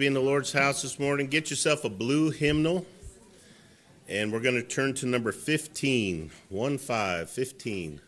be in the Lord's house this morning, get yourself a blue hymnal. And we're going to turn to number 15, 15.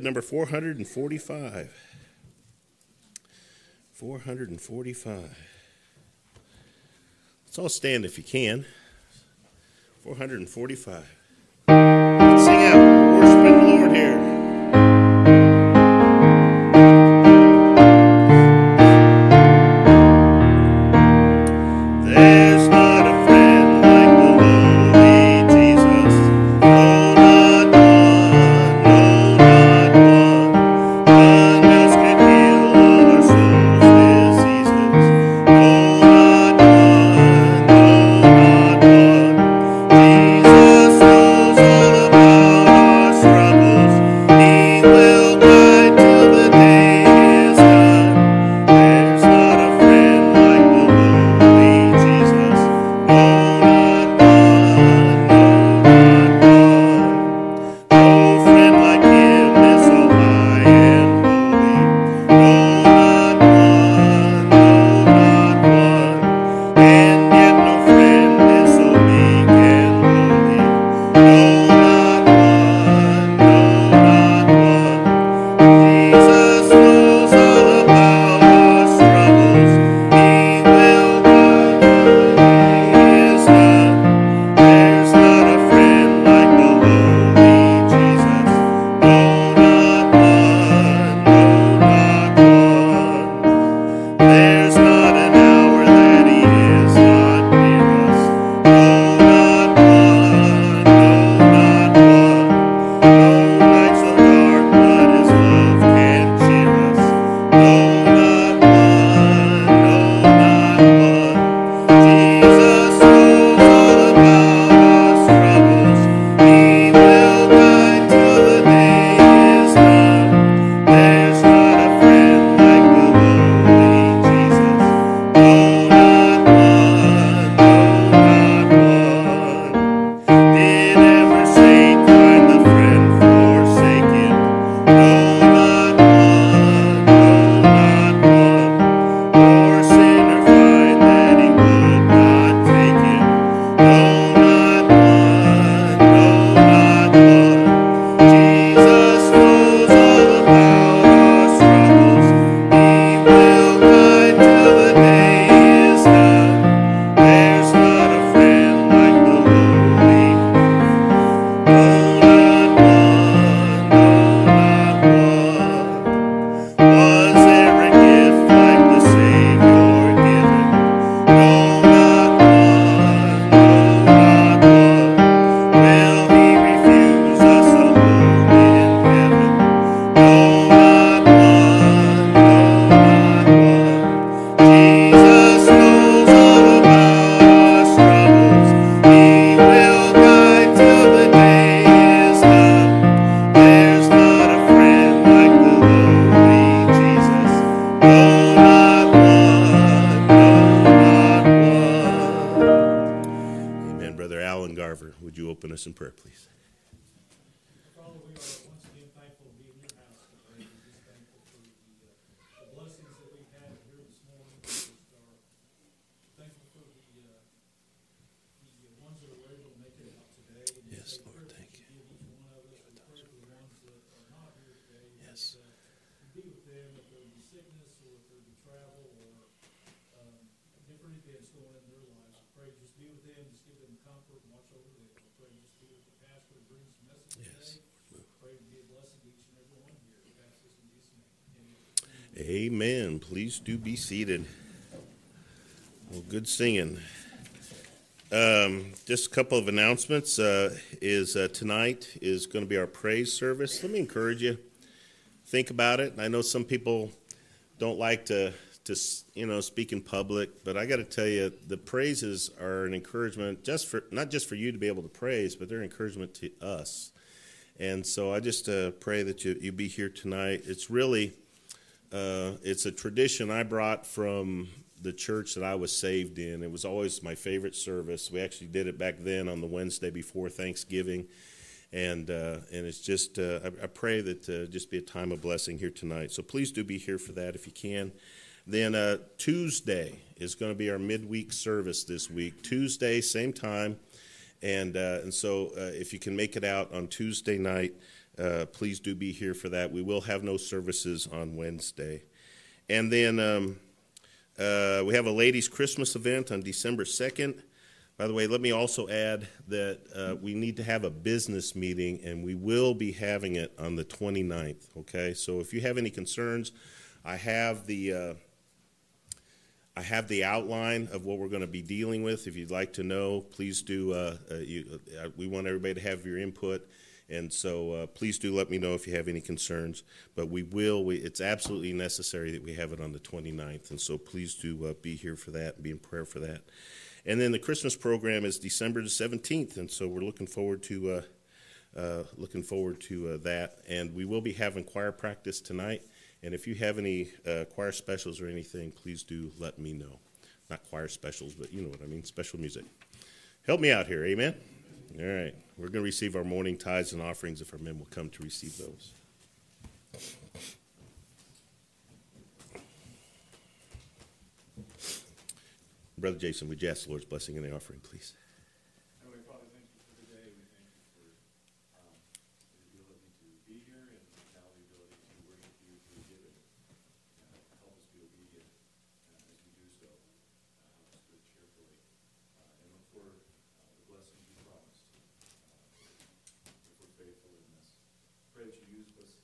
Number 445. 445. Let's all stand if you can. 445. Let's sing out. We're worshiping the Lord here. Carver, would you open us in prayer, please? Father, we are once again thankful to be in your house today. We're just thankful for the blessings that we've had here this morning. We're thankful for the ones that are able to make it out today. And yes, Lord, thank you. Give each one of us and pray for the ones that are not here today. Yes. Be with them if there be sickness or if there be travel or different events going in their lives. I pray just be with them, just give them comfort and watch over them. I pray just be with the pastor and bring some message yes. today. I pray to be a blessing to each and every one here. That's just in Jesus' name. Amen. Amen. Please do be seated. Well, good singing. Just a couple of announcements. Tonight is going to be our praise service. Let me encourage you. Think about it. I know some people don't like to speak in public, but I got to tell you, the praises are an encouragement not just for you to be able to praise, but they're an encouragement to us. And so I just pray that you be here tonight. It's really it's a tradition I brought from the church that I was saved in. It was always my favorite service. We actually did it back then on the Wednesday before Thanksgiving. And it's just, I pray that just be a time of blessing here tonight. So please do be here for that if you can. Then Tuesday is going to be our midweek service this week. Tuesday, same time. And so if you can make it out on Tuesday night, please do be here for that. We will have no services on Wednesday. And then we have a ladies' Christmas event on December 2nd. By the way, let me also add that we need to have a business meeting, and we will be having it on the 29th, okay? So if you have any concerns, I have the outline of what we're going to be dealing with. If you'd like to know, please do. We want everybody to have your input, and so please do let me know if you have any concerns. But we will. It's absolutely necessary that we have it on the 29th, and so please do be here for that and be in prayer for that. And then the Christmas program is December the 17th, and so we're looking forward to that. And we will be having choir practice tonight. And if you have any choir specials or anything, please do let me know. Not choir specials, but you know what I mean, special music. Help me out here, amen? All right, we're going to receive our morning tithes and offerings if our men will come to receive those. Brother Jason, would you ask the Lord's blessing in the offering, please? Heavenly Father, thank you for today. We thank you for the ability to be here and now the ability to worship you through giving. Help us be obedient as we do so. Help us do it cheerfully. And look for the blessings you promised. If we're faithful in this, pray that you use us.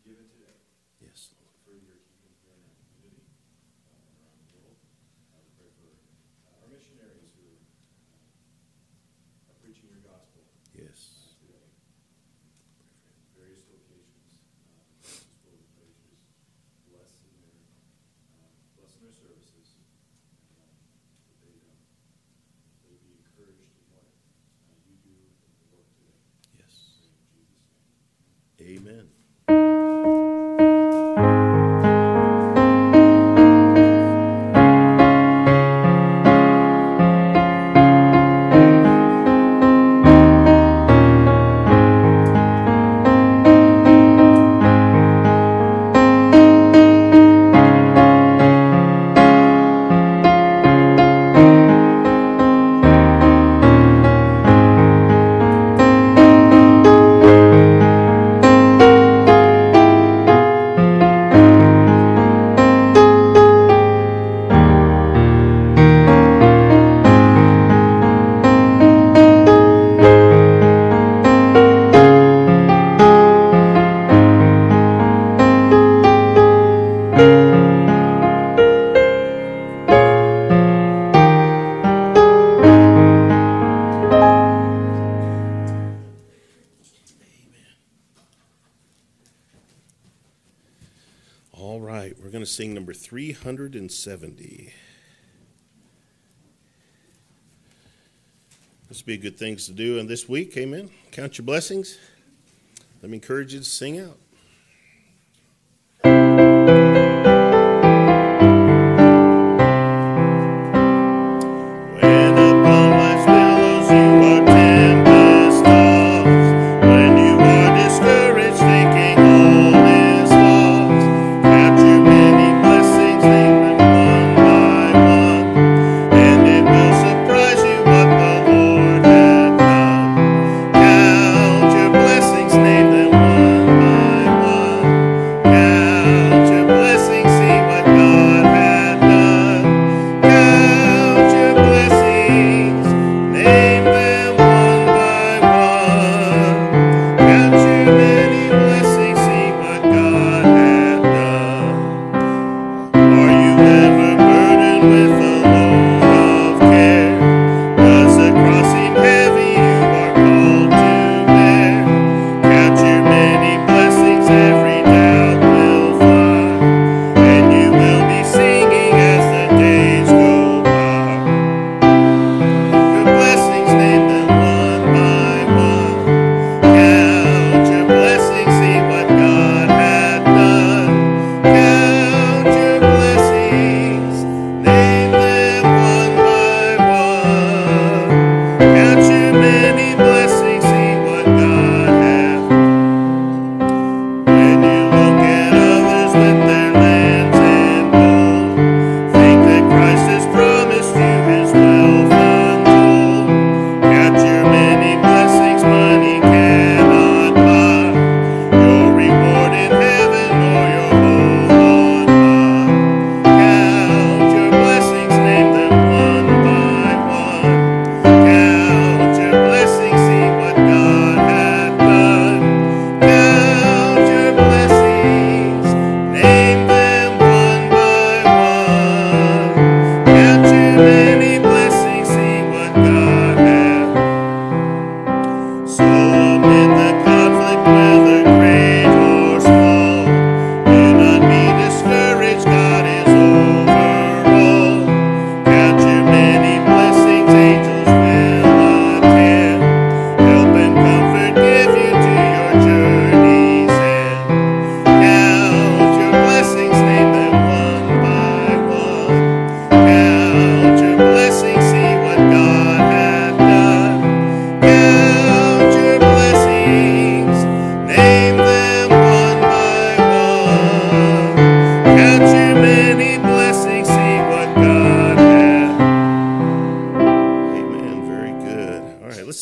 Give it today. Yes, Lord. For your kingdom here in our community. Our missionaries who are preaching your gospel. Yes. Today, various locations, bless their services. They be encouraged in what you do in the work today. Yes. In Jesus' name. Amen. Sing number 370. This would be good things to do in this week, amen. Count your blessings. Let me encourage you to sing out. When upon my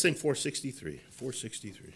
sing 463. 463.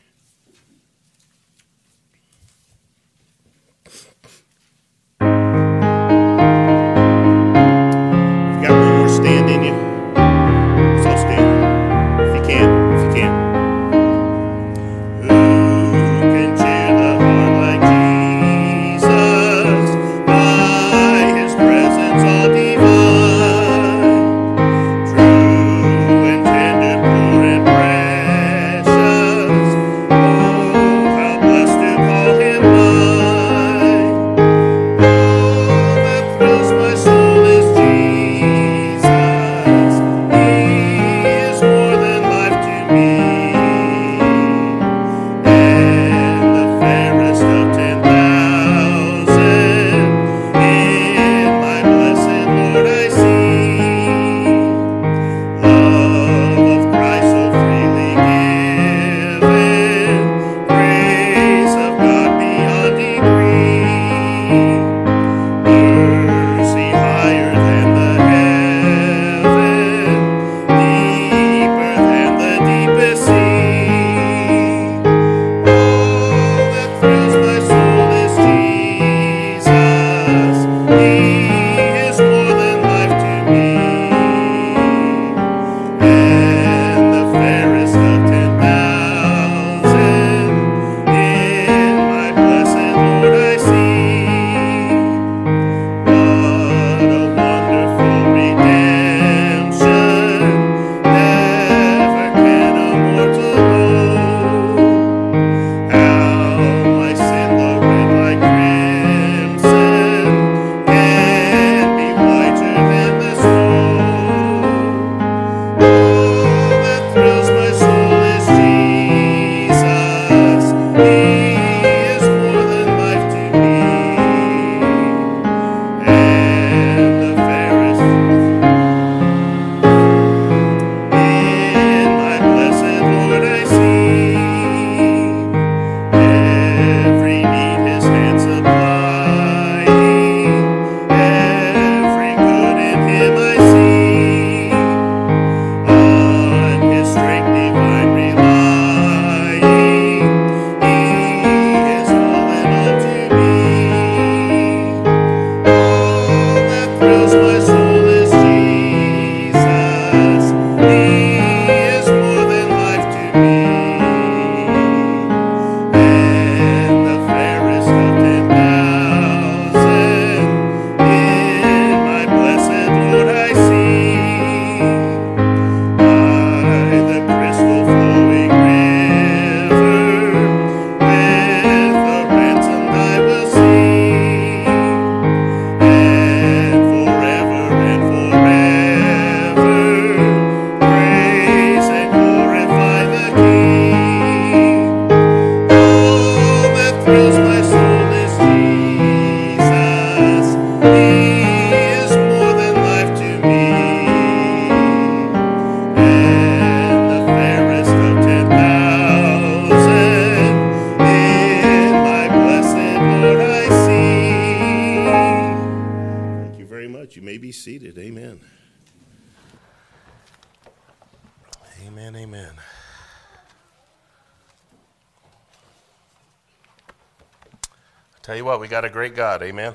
Tell you what, we got a great God, amen.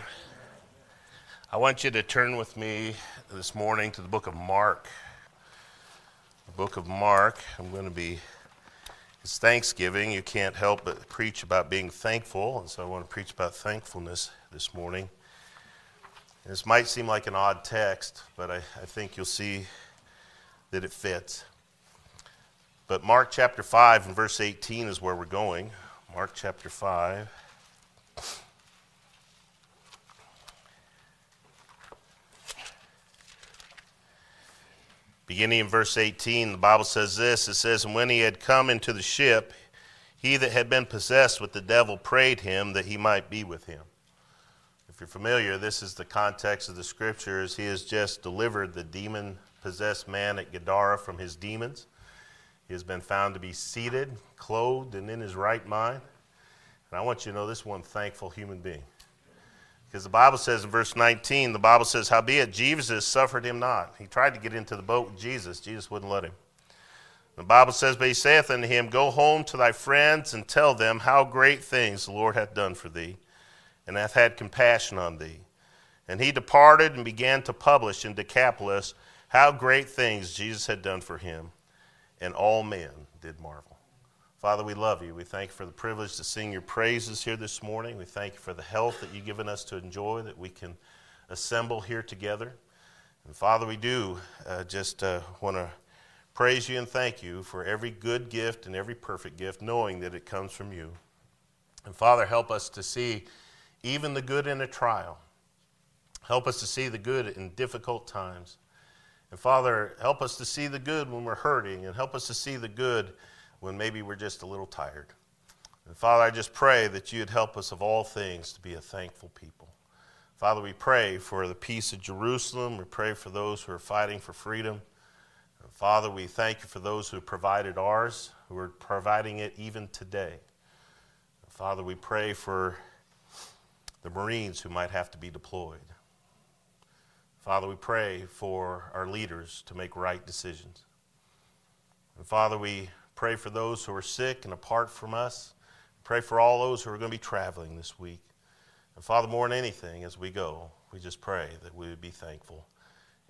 I want you to turn with me this morning to the book of Mark. The book of Mark, it's Thanksgiving. You can't help but preach about being thankful, and so I want to preach about thankfulness this morning. And this might seem like an odd text, but I think you'll see that it fits. But Mark chapter 5 and verse 18 is where we're going. Mark chapter 5. Beginning in verse 18, the Bible says this, it says, "And when he had come into the ship, he that had been possessed with the devil prayed him that he might be with him." If you're familiar, this is the context of the scriptures. He has just delivered the demon-possessed man at Gadara from his demons. He has been found to be seated, clothed, and in his right mind. And I want you to know this one thankful human being. Because the Bible says in verse 19, the Bible says, "Howbeit Jesus suffered him not." He tried to get into the boat with Jesus. Jesus wouldn't let him. The Bible says, but he saith unto him, go home to thy friends and tell them how great things the Lord hath done for thee, and hath had compassion on thee. And he departed and began to publish in Decapolis how great things Jesus had done for him, and all men did marvel. Father, we love you. We thank you for the privilege to sing your praises here this morning. We thank you for the health that you've given us to enjoy, that we can assemble here together. And Father, we do just want to praise you and thank you for every good gift and every perfect gift, knowing that it comes from you. And Father, help us to see even the good in a trial. Help us to see the good in difficult times. And Father, help us to see the good when we're hurting, and help us to see the good when maybe we're just a little tired. And Father, I just pray that you'd help us of all things to be a thankful people. Father, we pray for the peace of Jerusalem. We pray for those who are fighting for freedom. And Father, we thank you for those who provided ours, who are providing it even today. And Father, we pray for the Marines who might have to be deployed. Father, we pray for our leaders to make right decisions. And Father, we pray for those who are sick and apart from us. Pray for all those who are going to be traveling this week. And Father, more than anything, as we go, we just pray that we would be thankful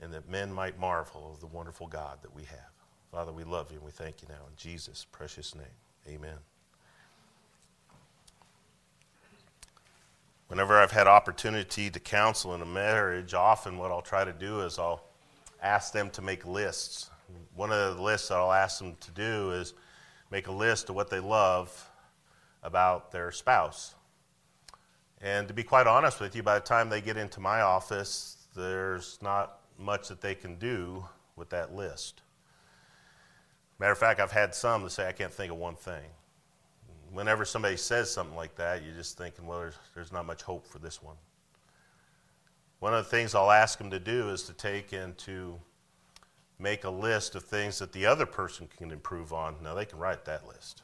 and that men might marvel of the wonderful God that we have. Father, we love you and we thank you now in Jesus' precious name. Amen. Whenever I've had opportunity to counsel in a marriage, often what I'll try to do is I'll ask them to make lists. One of the lists that I'll ask them to do is make a list of what they love about their spouse. And to be quite honest with you, by the time they get into my office, there's not much that they can do with that list. Matter of fact, I've had some that say, I can't think of one thing. Whenever somebody says something like that, you're just thinking, well, there's not much hope for this one. One of the things I'll ask them to do is to take and to make a list of things that the other person can improve on. Now, they can write that list.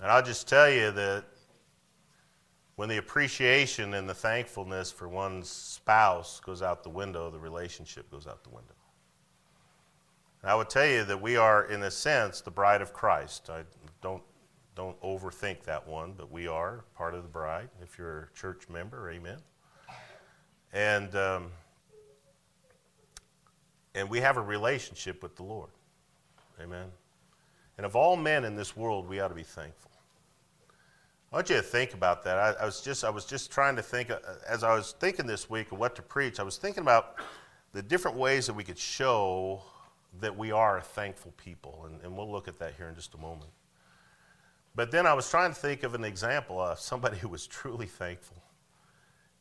And I'll just tell you that when the appreciation and the thankfulness for one's spouse goes out the window, the relationship goes out the window. I would tell you that we are, in a sense, the bride of Christ. I don't overthink that one, but we are part of the bride. If you're a church member, amen. And we have a relationship with the Lord, amen. And of all men in this world, we ought to be thankful. I want you to think about that. I was just trying to think as I was thinking this week of what to preach. I was thinking about the different ways that we could show that we are a thankful people, and we'll look at that here in just a moment. But then I was trying to think of an example of somebody who was truly thankful,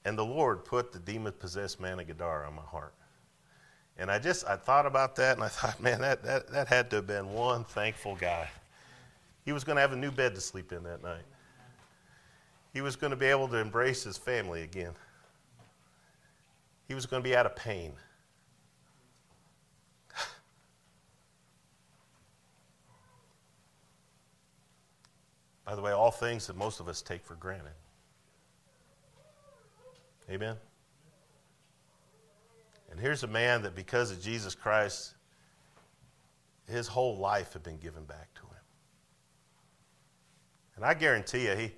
and the Lord put the demon-possessed man of Gadara on my heart. And I thought about that, and I thought, man, that had to have been one thankful guy. He was going to have a new bed to sleep in that night. He was going to be able to embrace his family again. He was going to be out of pain. By the way, all things that most of us take for granted. Amen? And here's a man that because of Jesus Christ, his whole life had been given back to him. And I guarantee you,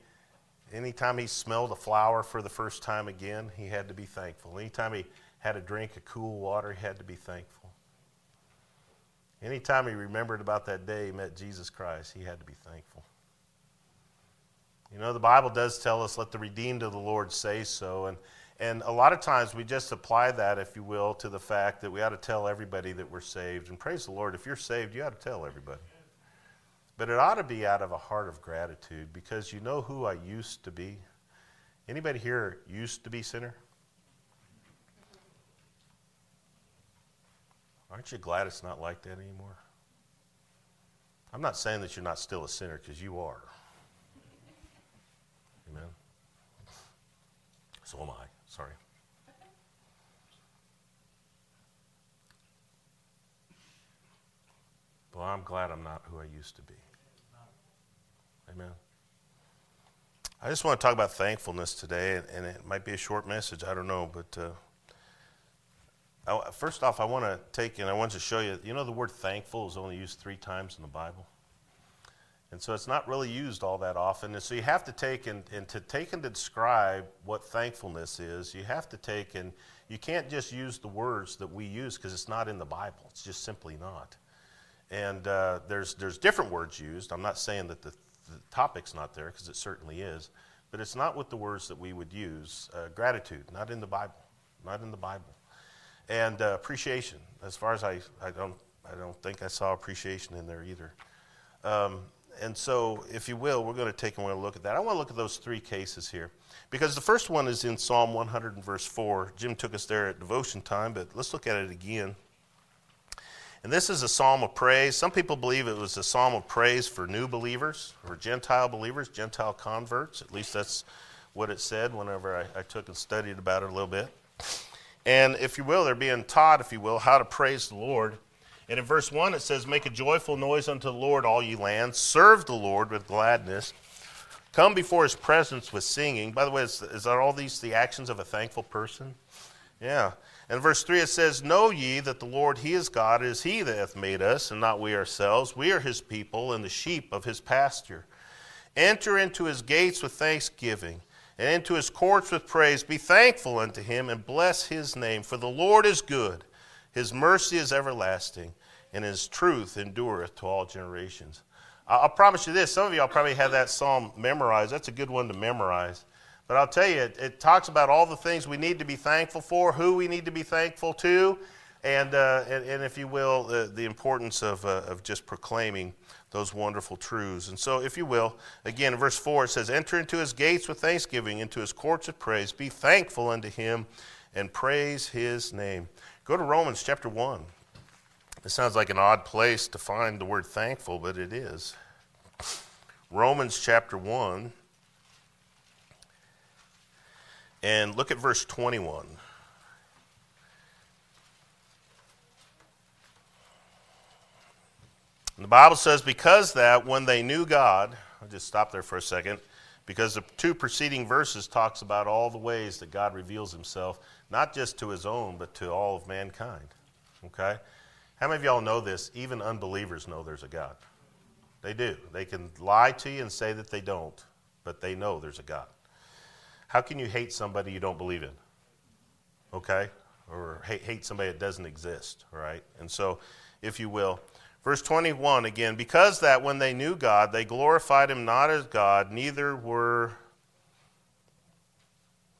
anytime he smelled a flower for the first time again, he had to be thankful. Anytime he had a drink of cool water, he had to be thankful. Anytime he remembered about that day he met Jesus Christ, he had to be thankful. You know, the Bible does tell us, let the redeemed of the Lord say so. And a lot of times we just apply that, if you will, to the fact that we ought to tell everybody that we're saved. And praise the Lord, if you're saved, you ought to tell everybody. But it ought to be out of a heart of gratitude, because you know who I used to be? Anybody here used to be a sinner? Aren't you glad it's not like that anymore? I'm not saying that you're not still a sinner, because you are. Amen. So am I. Sorry. Well, I'm glad I'm not who I used to be. Amen. I just want to talk about thankfulness today, and it might be a short message. I don't know, but First off, I want to take and I want to show you, you know, the word thankful is only used 3 times in the Bible. And so it's not really used all that often. And so you have to take and to describe what thankfulness is, you have to take and you can't just use the words that we use because it's not in the Bible. It's just simply not. And there's different words used. I'm not saying that the topic's not there, because it certainly is, but it's not with the words that we would use. Gratitude, not in the Bible, not in the Bible. And appreciation, as far as I don't think I saw appreciation in there either. And so, if you will, we're going to take and we're going to look at that. I want to look at those 3 cases here, because the first one is in Psalm 100 and verse 4. Jim took us there at devotion time, but let's look at it again. And this is a psalm of praise. Some people believe it was a psalm of praise for new believers or Gentile believers, Gentile converts. At least that's what it said whenever I took and studied about it a little bit. And if you will, they're being taught, if you will, how to praise the Lord. And in verse 1 it says, "Make a joyful noise unto the Lord, all ye lands. Serve the Lord with gladness. Come before his presence with singing." By the way, is that all these the actions of a thankful person? Yeah. And verse 3 it says, "Know ye that the Lord, he is God, it is he that hath made us, and not we ourselves. We are his people, and the sheep of his pasture. Enter into his gates with thanksgiving, and into his courts with praise. Be thankful unto him, and bless his name. For the Lord is good, his mercy is everlasting, and his truth endureth to all generations." I'll promise you this, some of y'all probably have that psalm memorized. That's a good one to memorize. But I'll tell you, it talks about all the things we need to be thankful for, who we need to be thankful to, and if you will, the importance of just proclaiming those wonderful truths. And so, if you will, again, in verse 4, it says, "Enter into his gates with thanksgiving, into his courts with praise. Be thankful unto him, and praise his name." Go to Romans chapter 1. It sounds like an odd place to find the word thankful, but it is. Romans chapter 1. And look at verse 21. And the Bible says, "Because that when they knew God," I'll just stop there for a second, because the 2 preceding verses talks about all the ways that God reveals himself, not just to his own, but to all of mankind. Okay? How many of y'all know this? Even unbelievers know there's a God. They do. They can lie to you and say that they don't, but they know there's a God. How can you hate somebody you don't believe in? Okay? Or hate somebody that doesn't exist, all right? And so, if you will, verse 21 again, "Because that when they knew God, they glorified him not as God, neither were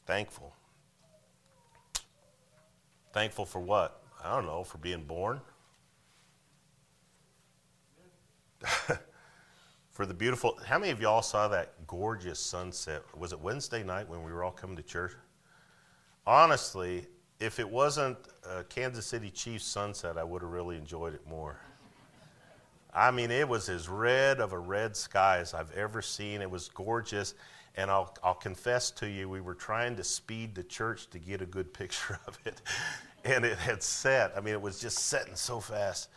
thankful." Thankful for what? I don't know, for being born? For the beautiful, how many of y'all saw that gorgeous sunset? Was it Wednesday night when we were all coming to church? Honestly, if it wasn't a Kansas City Chiefs sunset, I would have really enjoyed it more. I mean, it was as red of a red sky as I've ever seen. It was gorgeous, and I'll confess to you, we were trying to speed the church to get a good picture of it, and it had set. I mean, it was just setting so fast,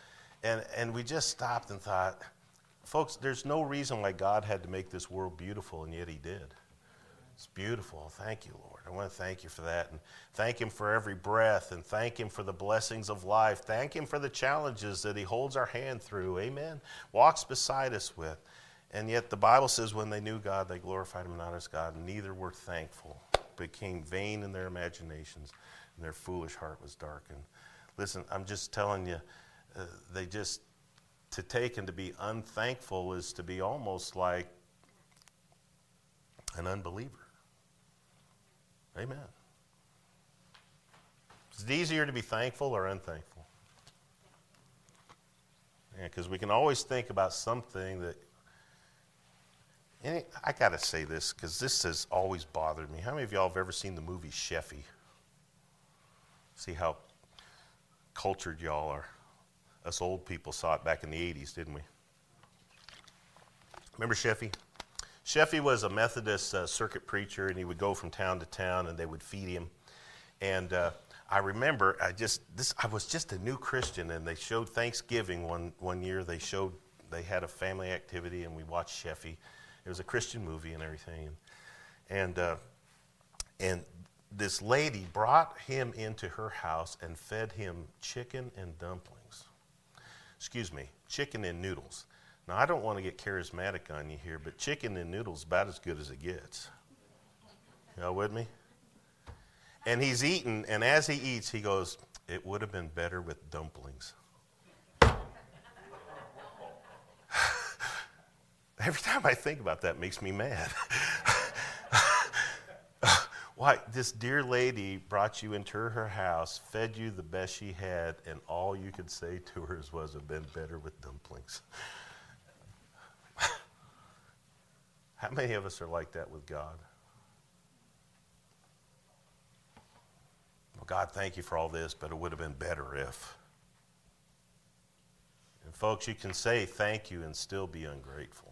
and we just stopped and thought, folks, there's no reason why God had to make this world beautiful, and yet he did. It's beautiful. Thank you, Lord. I want to thank you for that, and thank him for every breath, and thank him for the blessings of life. Thank him for the challenges that he holds our hand through. Amen. Walks beside us with. And yet the Bible says when they knew God, they glorified him not as God, and neither were thankful, became vain in their imaginations, and their foolish heart was darkened. Listen, I'm just telling you, to take and to be unthankful is to be almost like an unbeliever. Amen. Is it easier to be thankful or unthankful? Yeah, because we can always think about something that. I gotta say this because this has always bothered me. How many of y'all have ever seen the movie Sheffy? See how cultured y'all are. Us old people saw it back in the 80s, didn't we? Remember Sheffy? Sheffy was a Methodist circuit preacher, and he would go from town to town, and they would feed him. And I remember, I was just a new Christian, and they showed Thanksgiving one year. They had a family activity, and we watched Sheffy. It was a Christian movie and everything, and this lady brought him into her house and fed him chicken and dumplings. Excuse me, chicken and noodles. Now, I don't want to get charismatic on you here, but chicken and noodles is about as good as it gets. Y'all with me? And he's eaten, and as he eats, he goes, it would have been better with dumplings. Every time I think about that, it makes me mad. Why? This dear lady brought you into her house, fed you the best she had, and all you could say to her was, it would have been better with dumplings. How many of us are like that with God? Well, God, thank you for all this, but it would have been better if. And folks, you can say thank you and still be ungrateful.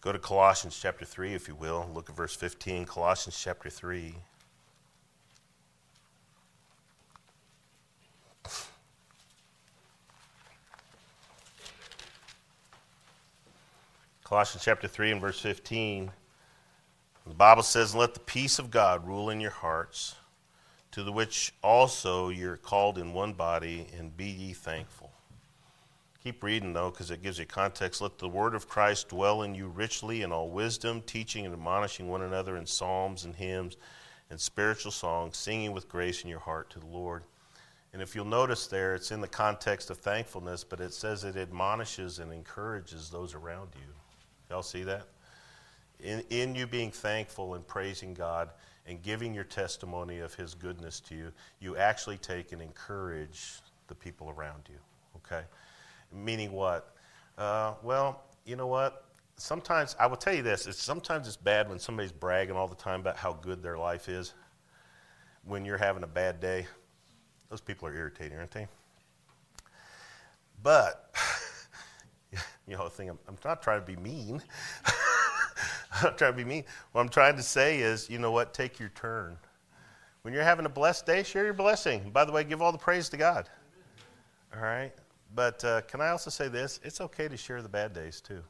Go to Colossians chapter 3, if you will. Look at verse 15, Colossians chapter 3. Colossians chapter 3 and verse 15. The Bible says, let the peace of God rule in your hearts, to the which also you're called in one body, and be ye thankful. Keep reading, though, because it gives you context. Let the word of Christ dwell in you richly in all wisdom, teaching and admonishing one another in psalms and hymns and spiritual songs, singing with grace in your heart to the Lord. And if you'll notice there, it's in the context of thankfulness, but it says it admonishes and encourages those around you. Y'all see that? In you being thankful and praising God and giving your testimony of his goodness to you, you actually take and encourage the people around you, okay? Meaning what? Well, you know what? Sometimes, I will tell you this, sometimes it's bad when somebody's bragging all the time about how good their life is. When you're having a bad day, those people are irritating, aren't they? But, you know, I'm not trying to be mean. I'm not trying to be mean. What I'm trying to say is, you know what? Take your turn. When you're having a blessed day, share your blessing. By the way, give all the praise to God. All right? But can I also say this? It's okay to share the bad days, too.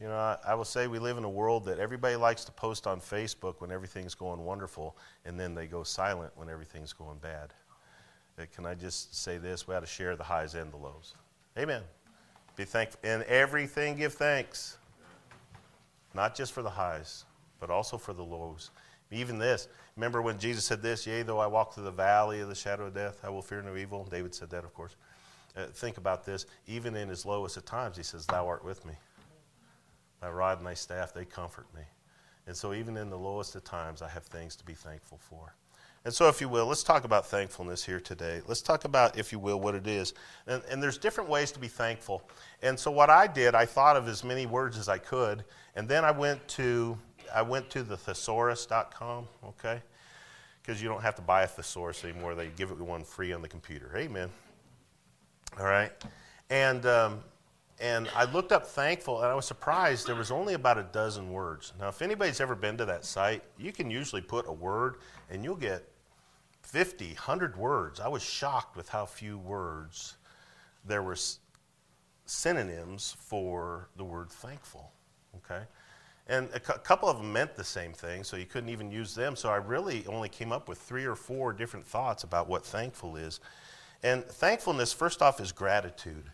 You know, I will say we live in a world that everybody likes to post on Facebook when everything's going wonderful, and then they go silent when everything's going bad. Can I just say this? We ought to share the highs and the lows. Amen. Be thankful. In everything, give thanks. Not just for the highs, but also for the lows. Even this. Remember when Jesus said this, yea, though I walk through the valley of the shadow of death, I will fear no evil. David said that, of course. Think about this. Even in his lowest of times, he says, thou art with me. My rod and my staff, they comfort me. And so even in the lowest of times, I have things to be thankful for. And so, if you will, let's talk about thankfulness here today. Let's talk about, if you will, what it is. And there's different ways to be thankful. And so what I did, I thought of as many words as I could, and then I went to the thesaurus.com, okay? Because you don't have to buy a thesaurus anymore. They give it one free on the computer. Amen. All right? And I looked up thankful, and I was surprised there was only about a dozen words. Now, if anybody's ever been to that site, you can usually put a word, and you'll get 50, 100 words. I was shocked with how few words there were synonyms for the word thankful, okay? And a couple of them meant the same thing, so you couldn't even use them. So I really only came up with 3 or 4 different thoughts about what thankful is. And thankfulness, first off, is gratitude.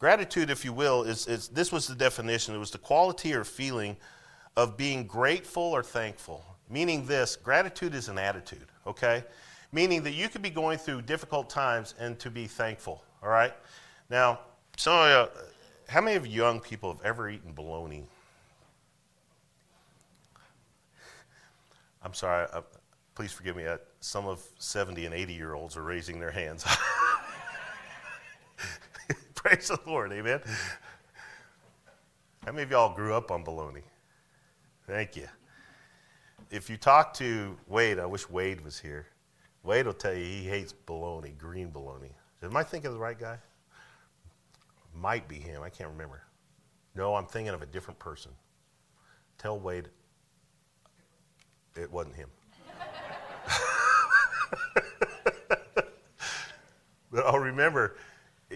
Gratitude, if you will, is this was the definition. It was the quality or feeling of being grateful or thankful. Meaning this, gratitude is an attitude, okay? Meaning that you could be going through difficult times and to be thankful, all right? Now, how many of you young people have ever eaten bologna? I'm sorry, please forgive me. Some of 70 and 80-year-olds are raising their hands. Praise the Lord, amen. How many of y'all grew up on bologna? Thank you. If you talk to Wade, I wish Wade was here. Wade will tell you he hates bologna, green bologna. Am I thinking of the right guy? Might be him, I can't remember. No, I'm thinking of a different person. Tell Wade it wasn't him. But I'll remember,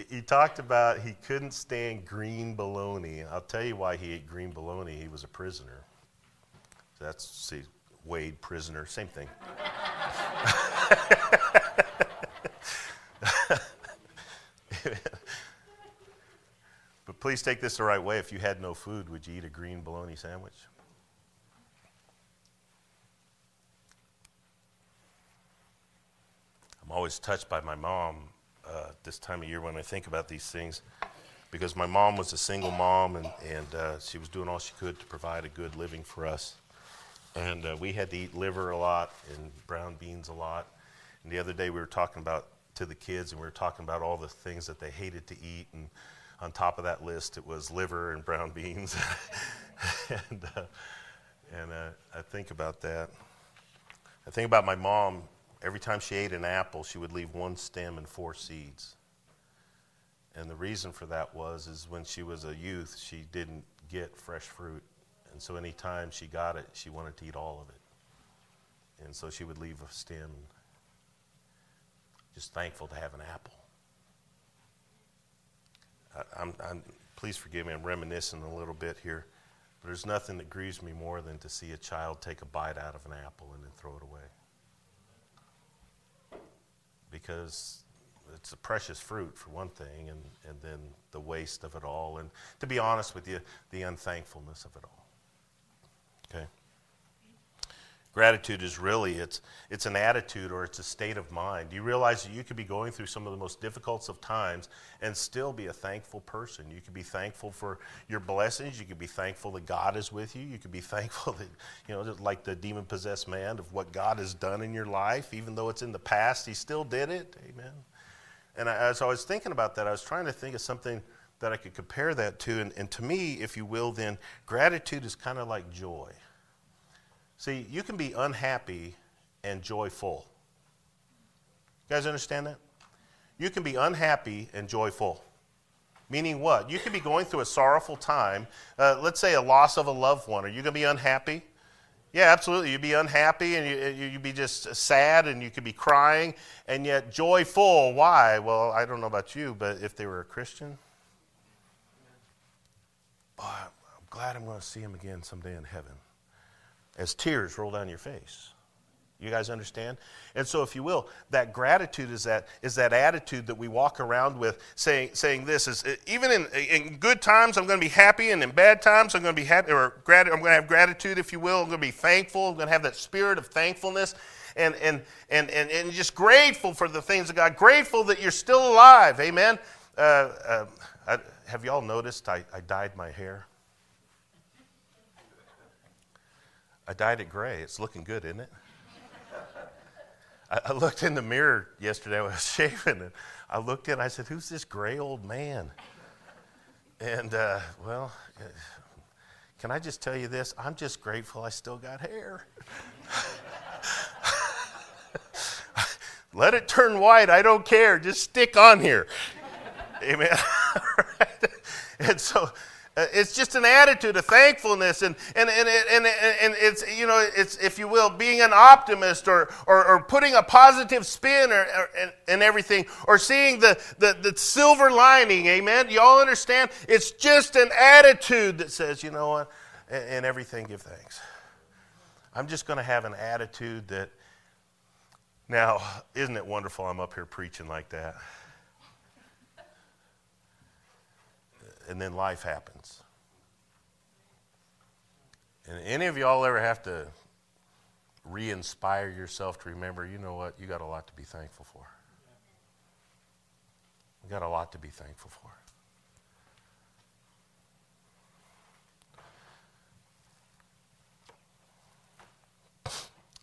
he talked about he couldn't stand green bologna. I'll tell you why he ate green bologna. He was a prisoner. That's, see, Wade, prisoner, same thing. But please take this the right way. If you had no food, would you eat a green bologna sandwich? I'm always touched by my mom this time of year when I think about these things, because my mom was a single mom, and she was doing all she could to provide a good living for us. And we had to eat liver a lot and brown beans a lot. And the other day we were talking about to the kids, and we were talking about all the things that they hated to eat. And on top of that list, it was liver and brown beans. and I think about that. I think about my mom. Every time she ate an apple, she would leave one stem and 4 seeds. And the reason for that was when she was a youth, she didn't get fresh fruit. And so any time she got it, she wanted to eat all of it. And so she would leave a stem. Just thankful to have an apple. Please forgive me, I'm reminiscing a little bit here. But there's nothing that grieves me more than to see a child take a bite out of an apple and then throw it away. Because it's a precious fruit, for one thing, and then the waste of it all. And to be honest with you, the unthankfulness of it all. Okay? Gratitude is really, it's an attitude, or it's a state of mind. Do you realize that you could be going through some of the most difficult of times and still be a thankful person? You could be thankful for your blessings. You could be thankful that God is with you. You could be thankful that, like the demon-possessed man, of what God has done in your life. Even though it's in the past, he still did it. Amen. And as I was thinking about that, I was trying to think of something that I could compare that to. And to me, if you will, then, gratitude is kind of like joy. See, you can be unhappy and joyful. You guys understand that? You can be unhappy and joyful. Meaning what? You can be going through a sorrowful time. Let's say a loss of a loved one. Are you going to be unhappy? Yeah, absolutely. You'd be unhappy, and you'd be just sad, and you could be crying, and yet joyful. Why? Well, I don't know about you, but if they were a Christian, boy, I'm glad I'm going to see him again someday in heaven. As tears roll down your face. You guys understand? And so, if you will, that gratitude is that attitude that we walk around with, saying this is, even in good times I'm going to be happy, and in bad times I'm going to be happy, or I'm going to have gratitude, if you will. I'm going to be thankful. I'm going to have that spirit of thankfulness, and just grateful for the things of God. Grateful that you're still alive. Amen. Have y'all noticed I dyed my hair? I dyed it gray. It's looking good, isn't it? I looked in the mirror yesterday when I was shaving, and I looked in. I said, "Who's this gray old man?" And can I just tell you this? I'm just grateful I still got hair. Let it turn white. I don't care. Just stick on here. Amen. Right? And so. It's just an attitude of thankfulness, and it's, it's, if you will, being an optimist, or putting a positive spin and everything, or seeing the silver lining. Amen. Y'all understand? It's just an attitude that says, you know what, and everything give thanks. I'm just going to have an attitude that. Now, isn't it wonderful? I'm up here preaching like that. And then life happens. And any of y'all ever have to re-inspire yourself to remember, you know what, you got a lot to be thankful for. You got a lot to be thankful for.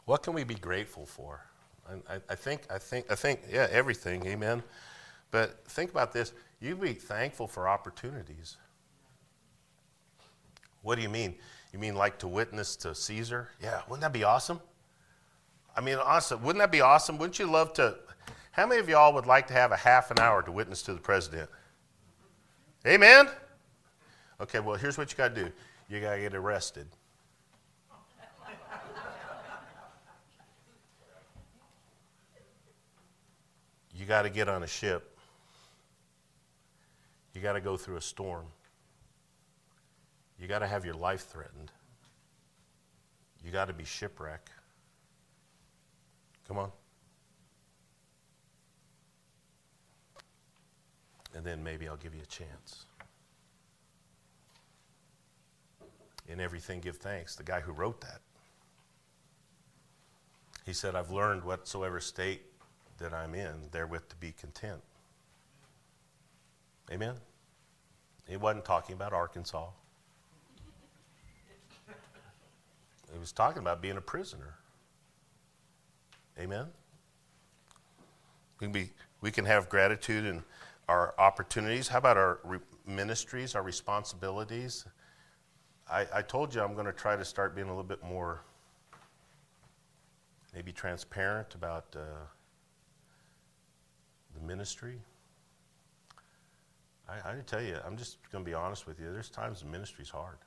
What can we be grateful for? I think, yeah, everything, amen. But think about this. You be thankful for opportunities. What do you mean? You mean like to witness to Caesar? Yeah, wouldn't that be awesome? I mean, awesome. Wouldn't that be awesome? Wouldn't you love to? How many of y'all would like to have a half an hour to witness to the president? Amen? Okay, well, here's what you got to do. You got to get arrested. You got to get on a ship. You got to go through a storm. You got to have your life threatened. You got to be shipwrecked. Come on. And then maybe I'll give you a chance. In everything give thanks. The guy who wrote that, he said, I've learned whatsoever state that I'm in, therewith to be content. Amen? He wasn't talking about Arkansas. He was talking about being a prisoner. Amen? We can have gratitude in our opportunities. How about our ministries, our responsibilities? I told you I'm going to try to start being a little bit more maybe transparent about the ministry. I can tell you, I'm just going to be honest with you. There's times the ministry's hard.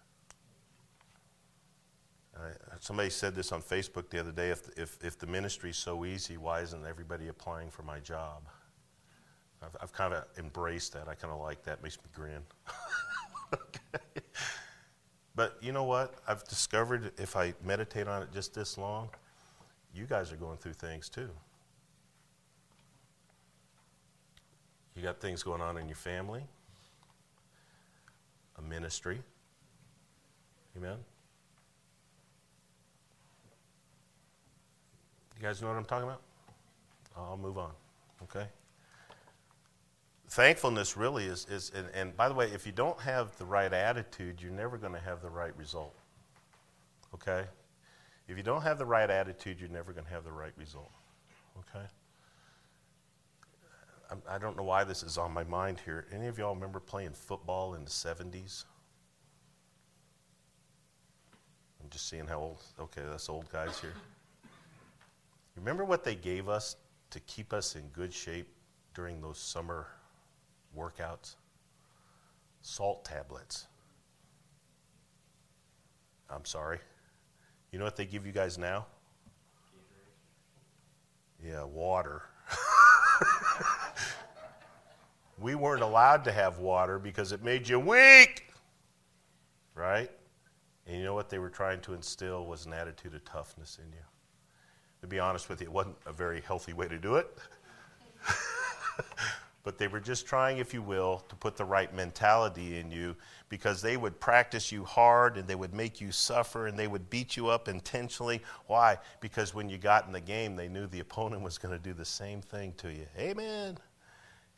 Somebody said this on Facebook the other day, if the ministry's so easy, why isn't everybody applying for my job? I've kind of embraced that. I kind of like that. It makes me grin. Okay. But you know what? I've discovered if I meditate on it just this long, you guys are going through things too. You got things going on in your family, a ministry. Amen? You guys know what I'm talking about? I'll move on, okay? Thankfulness really is, and by the way, if you don't have the right attitude, you're never going to have the right result, okay? If you don't have the right attitude, you're never going to have the right result, okay? I don't know why this is on my mind here. Any of y'all remember playing football in the 70s? I'm just seeing how old. Okay, that's old guys here. Remember what they gave us to keep us in good shape during those summer workouts? Salt tablets. I'm sorry. You know what they give you guys now? Yeah, water. We weren't allowed to have water because it made you weak, right? And you know what they were trying to instill was an attitude of toughness in you. To be honest with you, it wasn't a very healthy way to do it. But they were just trying, if you will, to put the right mentality in you, because they would practice you hard and they would make you suffer and they would beat you up intentionally. Why? Because when you got in the game, they knew the opponent was going to do the same thing to you. Amen.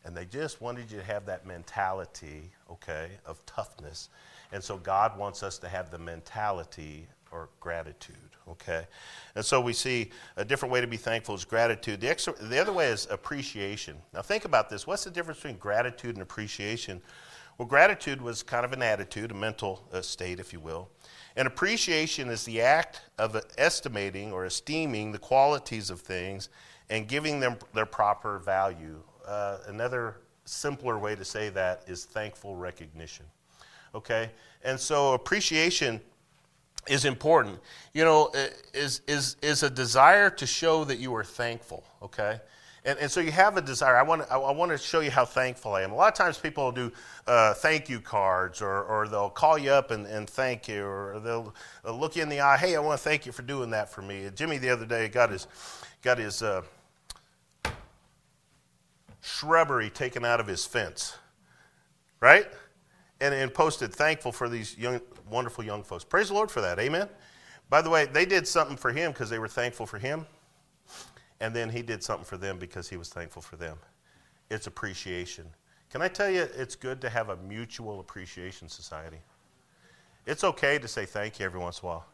And they just wanted you to have that mentality, okay, of toughness. And so God wants us to have the mentality or gratitude, okay? And so we see a different way to be thankful is gratitude. The other way is appreciation. Now think about this. What's the difference between gratitude and appreciation? Well, gratitude was kind of an attitude, a mental state, if you will. And appreciation is the act of estimating or esteeming the qualities of things and giving them their proper value. Another simpler way to say that is thankful recognition, okay? And so appreciation is important. You know, is a desire to show that you are thankful, okay? And so you have a desire. I want to show you how thankful I am. A lot of times people will do thank you cards, or they'll call you up and thank you, or they'll look you in the eye. Hey, I want to thank you for doing that for me. Jimmy the other day got his shrubbery taken out of his fence, right? And posted thankful for these wonderful young folks. Praise the Lord for that, amen? By the way, they did something for him because they were thankful for him, and then he did something for them because he was thankful for them. It's appreciation. Can I tell you, it's good to have a mutual appreciation society. It's okay to say thank you every once in a while.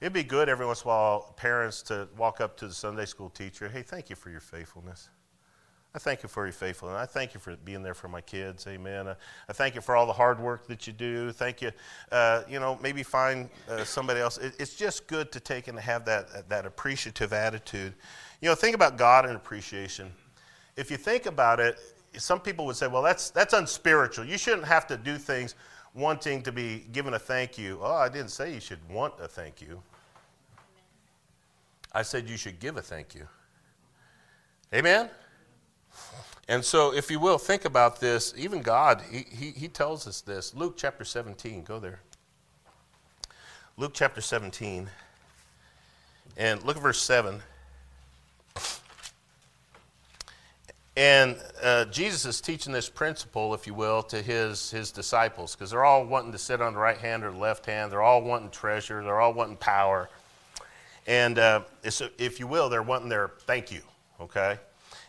It'd be good every once in a while, parents to walk up to the Sunday school teacher, hey, thank you for your faithfulness. I thank you for your faithfulness. I thank you for being there for my kids. Amen. I thank you for all the hard work that you do. Thank you. Maybe find somebody else. It's just good to take and have that appreciative attitude. You know, think about God and appreciation. If you think about it, some people would say, well, that's unspiritual. You shouldn't have to do things wanting to be given a thank you. Oh, I didn't say you should want a thank you. I said you should give a thank you. Amen? And so, if you will, think about this. Even God, he tells us this. Luke chapter 17, go there. Luke chapter 17. And look at verse 7. And Jesus is teaching this principle, if you will, to his disciples, because they're all wanting to sit on the right hand or the left hand. They're all wanting treasure. They're all wanting power. And if you will, they're wanting their thank you, okay?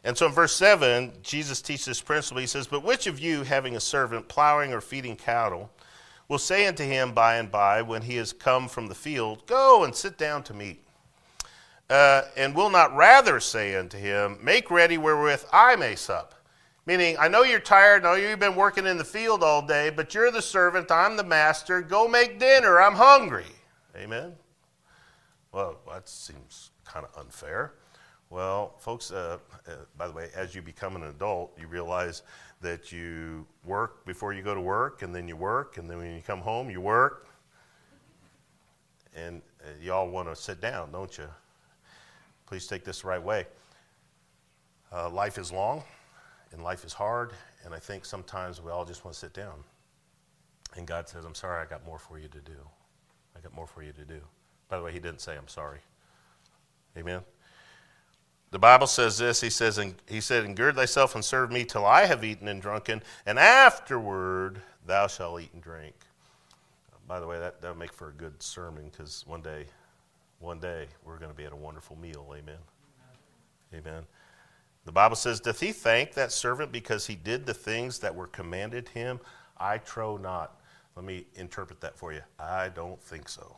And so in verse 7, Jesus teaches this principle. He says, "But which of you, having a servant plowing or feeding cattle, will say unto him by and by, when he is come from the field, Go and sit down to meat? And will not rather say unto him, Make ready wherewith I may sup." Meaning, I know you're tired, I know you've been working in the field all day, but you're the servant, I'm the master, go make dinner, I'm hungry. Amen? Well, that seems kind of unfair. Well, folks, by the way, as you become an adult, you realize that you work before you go to work, and then you work, and then when you come home, you work. And you all want to sit down, don't you? Please take this the right way. Life is long, and life is hard, and I think sometimes we all just want to sit down. And God says, "I'm sorry, I got more for you to do. I got more for you to do." By the way, he didn't say, "I'm sorry." Amen? The Bible says this. He says, and he said, "And gird thyself and serve me till I have eaten and drunken, and afterward thou shalt eat and drink." By the way, that would make for a good sermon, because one day, we're going to be at a wonderful meal. Amen. Amen. The Bible says, "Doth he thank that servant because he did the things that were commanded him? I trow not." Let me interpret that for you. I don't think so.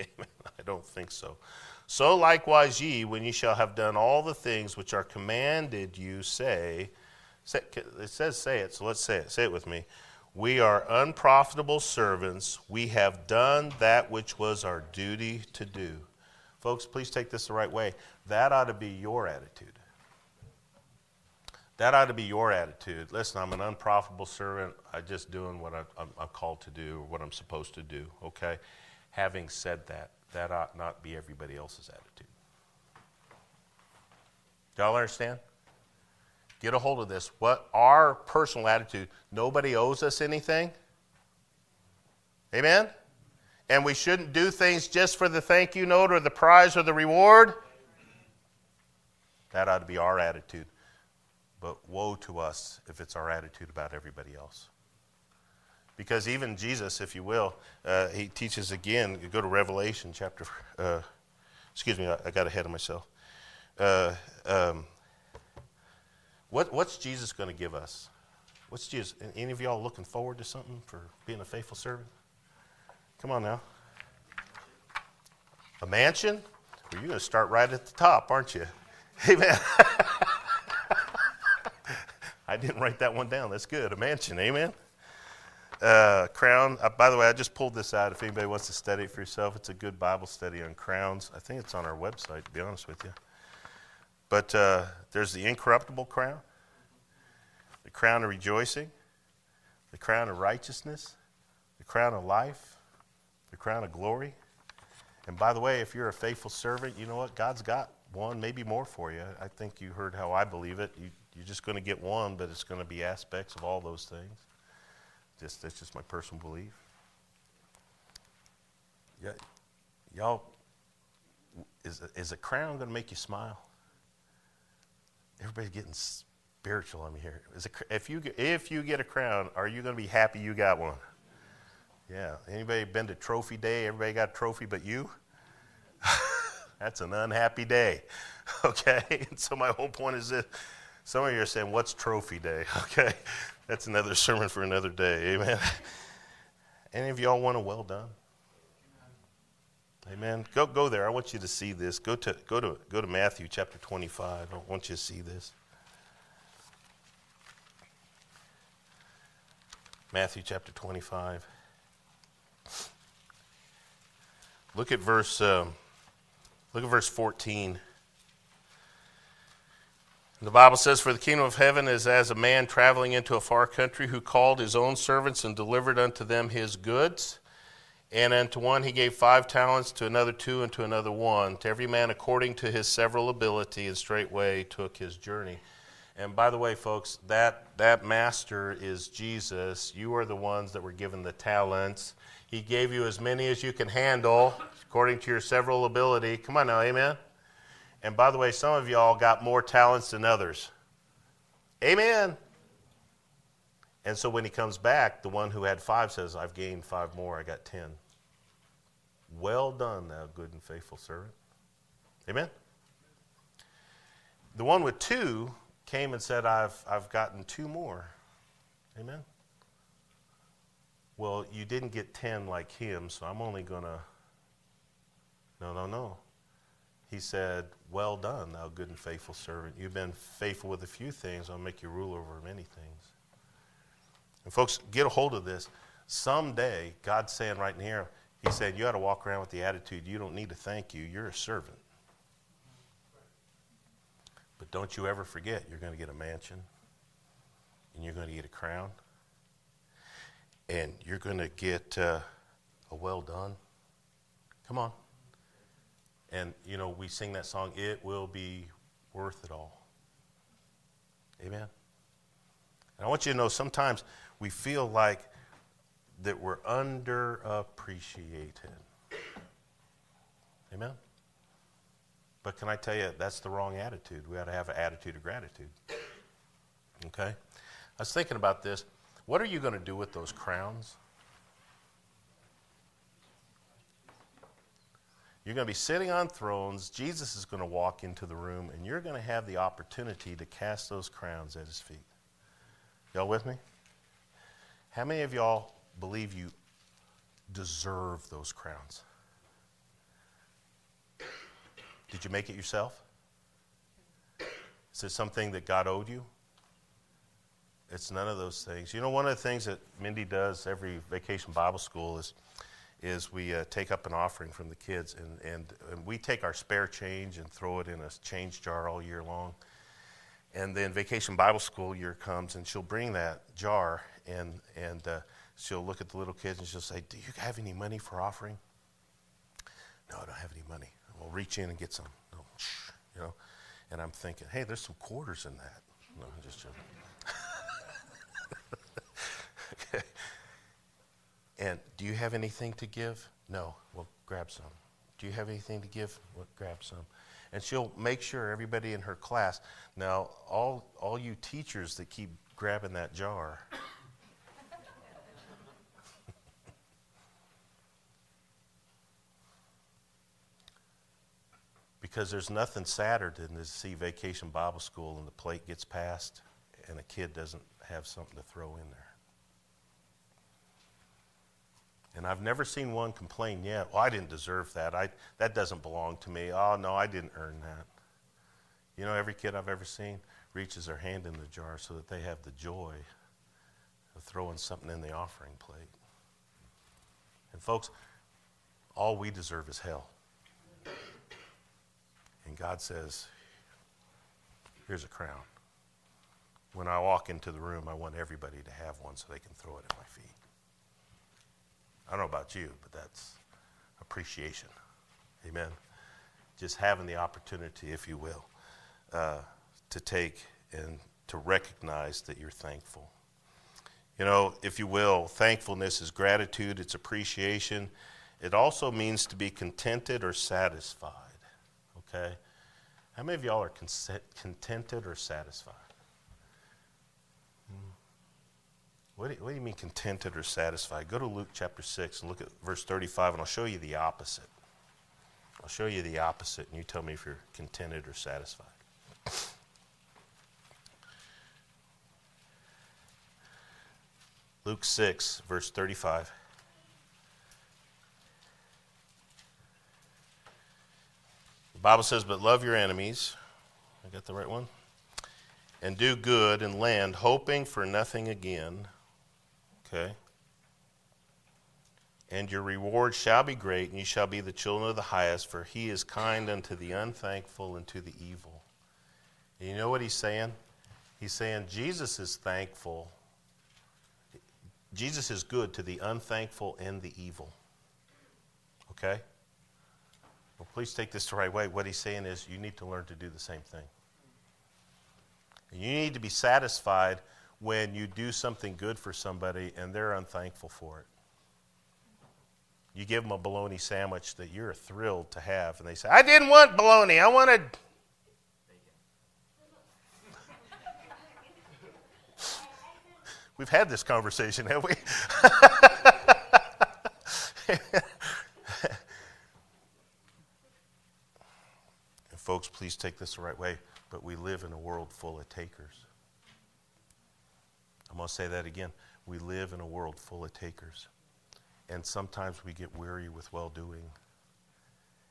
Amen. I don't think so. "So likewise ye, when ye shall have done all the things which are commanded you, say it says say it, so let's say it. Say it with me. "We are unprofitable servants. We have done that which was our duty to do." Folks, please take this the right way. That ought to be your attitude. That ought to be your attitude. Listen, I'm an unprofitable servant. I'm just doing what I'm called to do, or what I'm supposed to do, okay? Having said that, that ought not be everybody else's attitude. Do y'all understand? Get a hold of this. What our personal attitude, nobody owes us anything. Amen? And we shouldn't do things just for the thank you note or the prize or the reward. That ought to be our attitude. But woe to us if it's our attitude about everybody else. Because even Jesus, if you will, he teaches again. You go to Revelation chapter, excuse me, I got ahead of myself. What's Jesus going to give us? What's Jesus? Any of y'all looking forward to something for being a faithful servant? Come on now. A mansion? Well, you're going to start right at the top, aren't you? Amen. I didn't write that one down. That's good. A mansion. Amen. Crown. By the way, I just pulled this out. If anybody wants to study it for yourself, it's a good Bible study on crowns. I think it's on our website, to be honest with you. But there's the incorruptible crown, the crown of rejoicing, the crown of righteousness, the crown of life, the crown of glory. And by the way, if you're a faithful servant, you know what? God's got one, maybe more for you. I think you heard how I believe it. You're just going to get one, but it's going to be aspects of all those things. That's just my personal belief. Yeah, y'all, is a crown going to make you smile? Everybody's getting spiritual on me here. If you get a crown, are you going to be happy you got one? Yeah. Anybody been to trophy day? Everybody got a trophy but you? That's an unhappy day. Okay? And so my whole point is this. Some of you are saying, what's trophy day? Okay? That's another sermon for another day. Amen? Any of y'all want a well done? Amen. Go there. I want you to see this. Go to Matthew chapter 25. I want you to see this. Matthew chapter 25. Look at verse 14. The Bible says, "For the kingdom of heaven is as a man traveling into a far country, who called his own servants and delivered unto them his goods. And unto one he gave 5 talents, to another 2, and to another 1, to every man according to his several ability, and straightway took his journey." And by the way, folks, that master is Jesus. You are the ones that were given the talents. He gave you as many as you can handle according to your several ability. Come on now, amen? And by the way, some of y'all got more talents than others. Amen. And so when he comes back, the one who had 5 says, I've gained 5 more, I got 10. Well done, thou good and faithful servant. Amen? The one with 2 came and said, I've gotten 2 more. Amen? Well, you didn't get 10 like him, so I'm only going to... No. He said, well done, thou good and faithful servant. You've been faithful with a few things. I'll make you rule over many things. And folks, get a hold of this. Someday, God's saying right in here, he said, you ought to walk around with the attitude, you don't need to thank you. You're a servant. But don't you ever forget, you're going to get a mansion, and you're going to get a crown, and you're going to get a well done. Come on. And, you know, we sing that song, it will be worth it all. Amen. And I want you to know sometimes we feel like that we're underappreciated. Amen? But can I tell you, that's the wrong attitude. We ought to have an attitude of gratitude. Okay? I was thinking about this. What are you going to do with those crowns? You're going to be sitting on thrones. Jesus is going to walk into the room, and you're going to have the opportunity to cast those crowns at his feet. Y'all with me? How many of y'all believe you deserve those crowns? Did you make it yourself? Is it something that God owed you? It's none of those things. You know, one of the things that Mindy does every Vacation Bible School is we take up an offering from the kids, and we take our spare change and throw it in a change jar all year long. And then Vacation Bible School year comes, and she'll bring that jar, and she'll look at the little kids, and she'll say, do you have any money for offering? No, I don't have any money. We'll reach in and get some. No, you know, and I'm thinking, hey, there's some quarters in that. No, I'm just joking. Okay. And do you have anything to give? No, well, grab some. Do you have anything to give? Well, grab some. And she'll make sure everybody in her class. Now, all you teachers that keep grabbing that jar. Because there's nothing sadder than to see Vacation Bible School and the plate gets passed and a kid doesn't have something to throw in there. And I've never seen one complain yet, well, I didn't deserve that. That doesn't belong to me. Oh, no, I didn't earn that. You know, every kid I've ever seen reaches their hand in the jar so that they have the joy of throwing something in the offering plate. And folks, all we deserve is hell. And God says, here's a crown. When I walk into the room, I want everybody to have one so they can throw it at my feet. I don't know about you, but that's appreciation. Amen. Just having the opportunity, if you will, to take and to recognize that you're thankful. You know, if you will, thankfulness is gratitude. It's appreciation. It also means to be contented or satisfied. Okay? How many of y'all are contented or satisfied? What do you mean contented or satisfied? Go to Luke chapter 6 and look at verse 35, and I'll show you the opposite. I'll show you the opposite, and you tell me if you're contented or satisfied. Luke 6, verse 35. The Bible says, but love your enemies. I got the right one? And do good and lend, hoping for nothing again. Okay. And your reward shall be great, and you shall be the children of the highest, for he is kind unto the unthankful and to the evil. And you know what he's saying? He's saying Jesus is thankful. Jesus is good to the unthankful and the evil. Okay? Well, please take this the right way. What he's saying is you need to learn to do the same thing. And you need to be satisfied when you do something good for somebody and they're unthankful for it. you give them a bologna sandwich that you're thrilled to have, and they say, I didn't want bologna, I wanted... We've had this conversation, have we? And folks, please take this the right way, but we live in a world full of takers. I'm going to say that again. We live in a world full of takers. And sometimes we get weary with well-doing.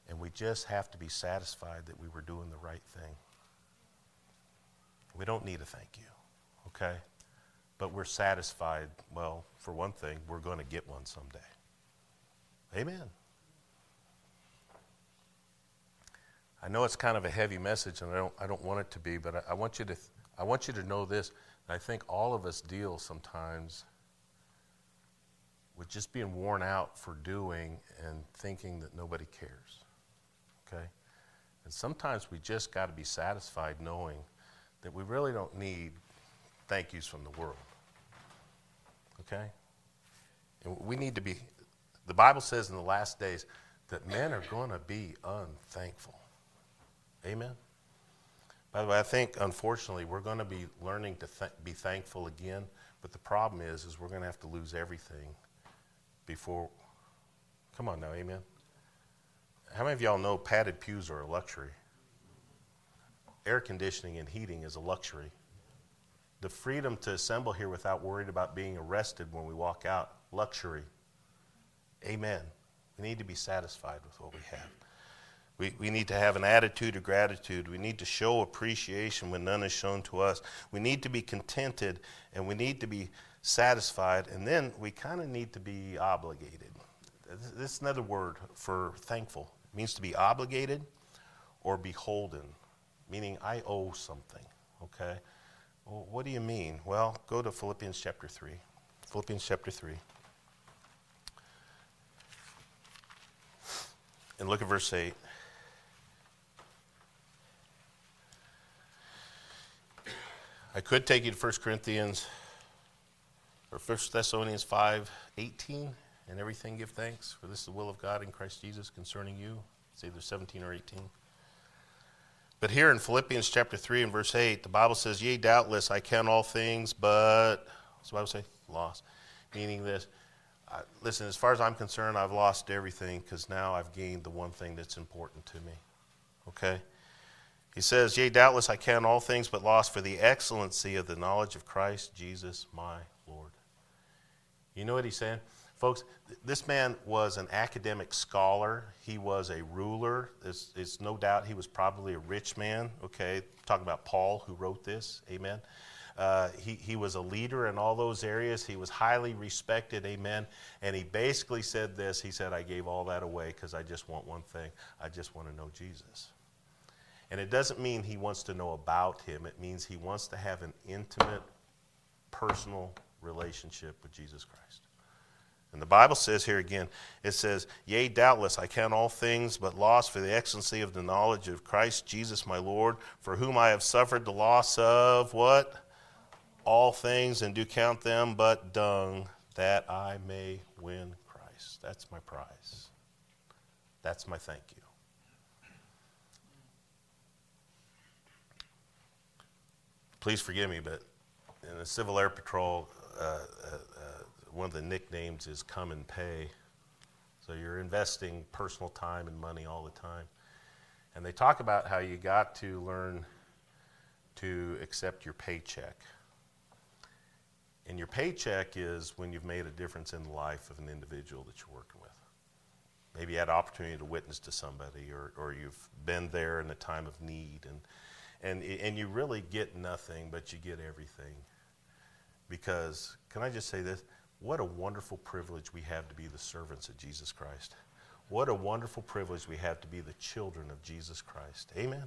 And we just have to be satisfied that we were doing the right thing. We don't need a thank you, okay? But we're satisfied, well, for one thing, we're going to get one someday. Amen. I know it's kind of a heavy message, and I don't want it to be, but I want you to know this. I think all of us deal sometimes with just being worn out for doing and thinking that nobody cares. Okay? And sometimes we just got to be satisfied knowing that we really don't need thank yous from the world. Okay? And we need to be, the Bible says in the last days that men are going to be unthankful. Amen? By the way, I think, unfortunately, we're going to be learning to be thankful again, but the problem is we're going to have to lose everything before, come on now, amen? How many of y'all know padded pews are a luxury? Air conditioning and heating is a luxury. The freedom to assemble here without worried about being arrested when we walk out, luxury. Amen. We need to be satisfied with what we have. We need to have an attitude of gratitude. We need to show appreciation when none is shown to us. We need to be contented, and we need to be satisfied, and then we kind of need to be obligated. This is another word for thankful. It means to be obligated or beholden, meaning I owe something, okay? Well, what do you mean? Well, go to Philippians chapter 3. Philippians chapter 3. And look at verse 8. I could take you to 1 Corinthians or 1 Thessalonians 5:18, and everything give thanks, for this is the will of God in Christ Jesus concerning you. It's either 17 or 18. But here in Philippians chapter 3 and verse 8, the Bible says, yea, doubtless, I count all things, but, what's the Bible say? Loss. Meaning this, listen, as far as I'm concerned, I've lost everything because now I've gained the one thing that's important to me. Okay? He says, yea, doubtless, I count all things but loss for the excellency of the knowledge of Christ Jesus my Lord. You know what he's saying? Folks, this man was an academic scholar. He was a ruler. It's no doubt he was probably a rich man. Okay, talking about Paul who wrote this. Amen. He was a leader in all those areas. He was highly respected. Amen. And he basically said this. He said, I gave all that away because I just want one thing. I just want to know Jesus. And it doesn't mean he wants to know about him. It means he wants to have an intimate, personal relationship with Jesus Christ. And the Bible says here again, it says, yea, doubtless, I count all things but loss for the excellency of the knowledge of Christ Jesus my Lord, for whom I have suffered the loss of what? All things, and do count them but dung, that I may win Christ. That's my prize. That's my thank you. Please forgive me, but in the Civil Air Patrol, one of the nicknames is come and pay. So you're investing personal time and money all the time. And they talk about how you got to learn to accept your paycheck. And your paycheck is when you've made a difference in the life of an individual that you're working with. Maybe you had an opportunity to witness to somebody, or you've been there in a time of need. And you really get nothing, but you get everything. Because, can I just say this? What a wonderful privilege we have to be the servants of Jesus Christ. What a wonderful privilege we have to be the children of Jesus Christ. Amen.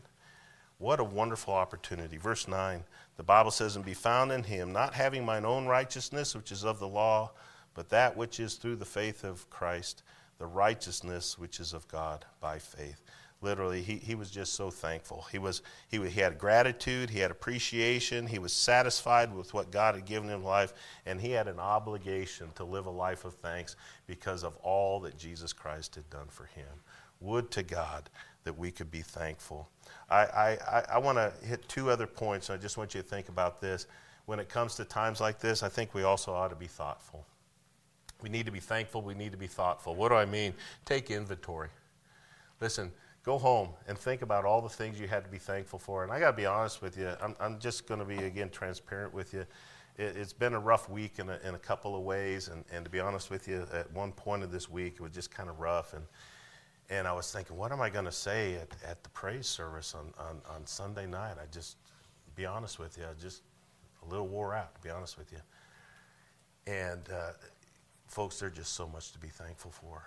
What a wonderful opportunity. Verse 9, the Bible says, and be found in him, not having mine own righteousness, which is of the law, but that which is through the faith of Christ, the righteousness which is of God by faith. Literally, he was just so thankful. He had gratitude, he had appreciation, he was satisfied with what God had given him life, and he had an obligation to live a life of thanks because of all that Jesus Christ had done for him. Would to God that we could be thankful. I want to hit two other points, and I just want you to think about this. When it comes to times like this, I think we also ought to be thoughtful. We need to be thankful, we need to be thoughtful. What do I mean? Take inventory. Listen, go home and think about all the things you had to be thankful for. And I got to be honest with you. I'm just going to be, again, transparent with you. It's been a rough week in a couple of ways. And to be honest with you, at one point of this week, it was just kind of rough. And I was thinking, what am I going to say at the praise service on Sunday night? I just, to be honest with you, I just a little wore out, to be honest with you. And folks, there's just so much to be thankful for.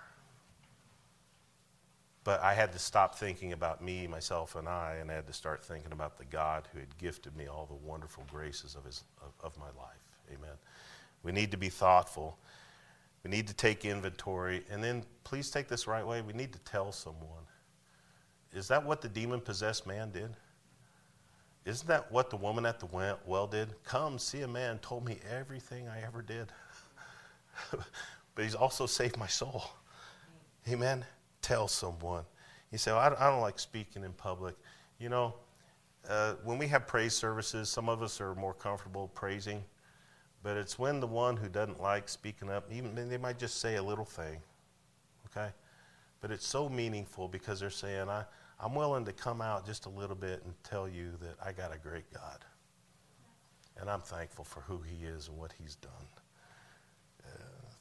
But I had to stop thinking about me, myself, and I had to start thinking about the God who had gifted me all the wonderful graces of my life. Amen. We need to be thoughtful. We need to take inventory. And then, please take this right way, we need to tell someone. Is that what the demon-possessed man did? Isn't that what the woman at the well did? Come, see a man, told me everything I ever did. But he's also saved my soul. Amen. Tell someone. You say, well, I don't like speaking in public. You know, when we have praise services, some of us are more comfortable praising, but it's when the one who doesn't like speaking up, even they might just say a little thing, okay? But it's so meaningful because they're saying, I'm willing to come out just a little bit and tell you that I got a great God, and I'm thankful for who he is and what he's done.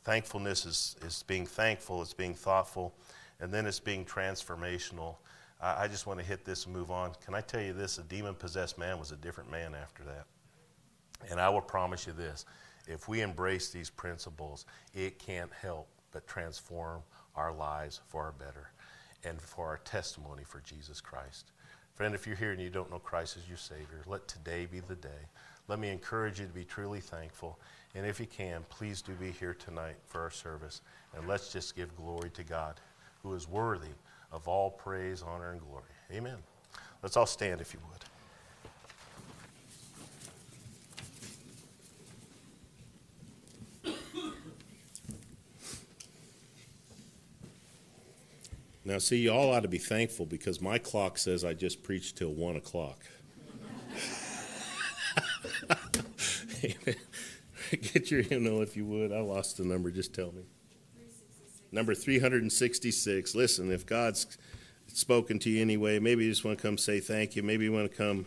Thankfulness is being thankful, it's being thoughtful, and then it's being transformational. I just want to hit this and move on. Can I tell you this? A demon-possessed man was a different man after that. And I will promise you this. If we embrace these principles, it can't help but transform our lives for our better and for our testimony for Jesus Christ. Friend, if you're here and you don't know Christ as your Savior, let today be the day. Let me encourage you to be truly thankful. And if you can, please do be here tonight for our service. And let's just give glory to God, who is worthy of all praise, honor, and glory. Amen. Let's all stand if you would. Now, see, you all ought to be thankful because my clock says I just preached till 1 o'clock. Amen. Get your hymnal if you would. I lost the number. Just tell me. Number 366. Listen, if God's spoken to you anyway, maybe you just want to come say thank you. Maybe you want to come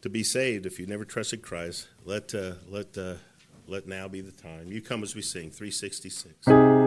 to be saved if you never trusted Christ. Let now be the time. You come as we sing 366.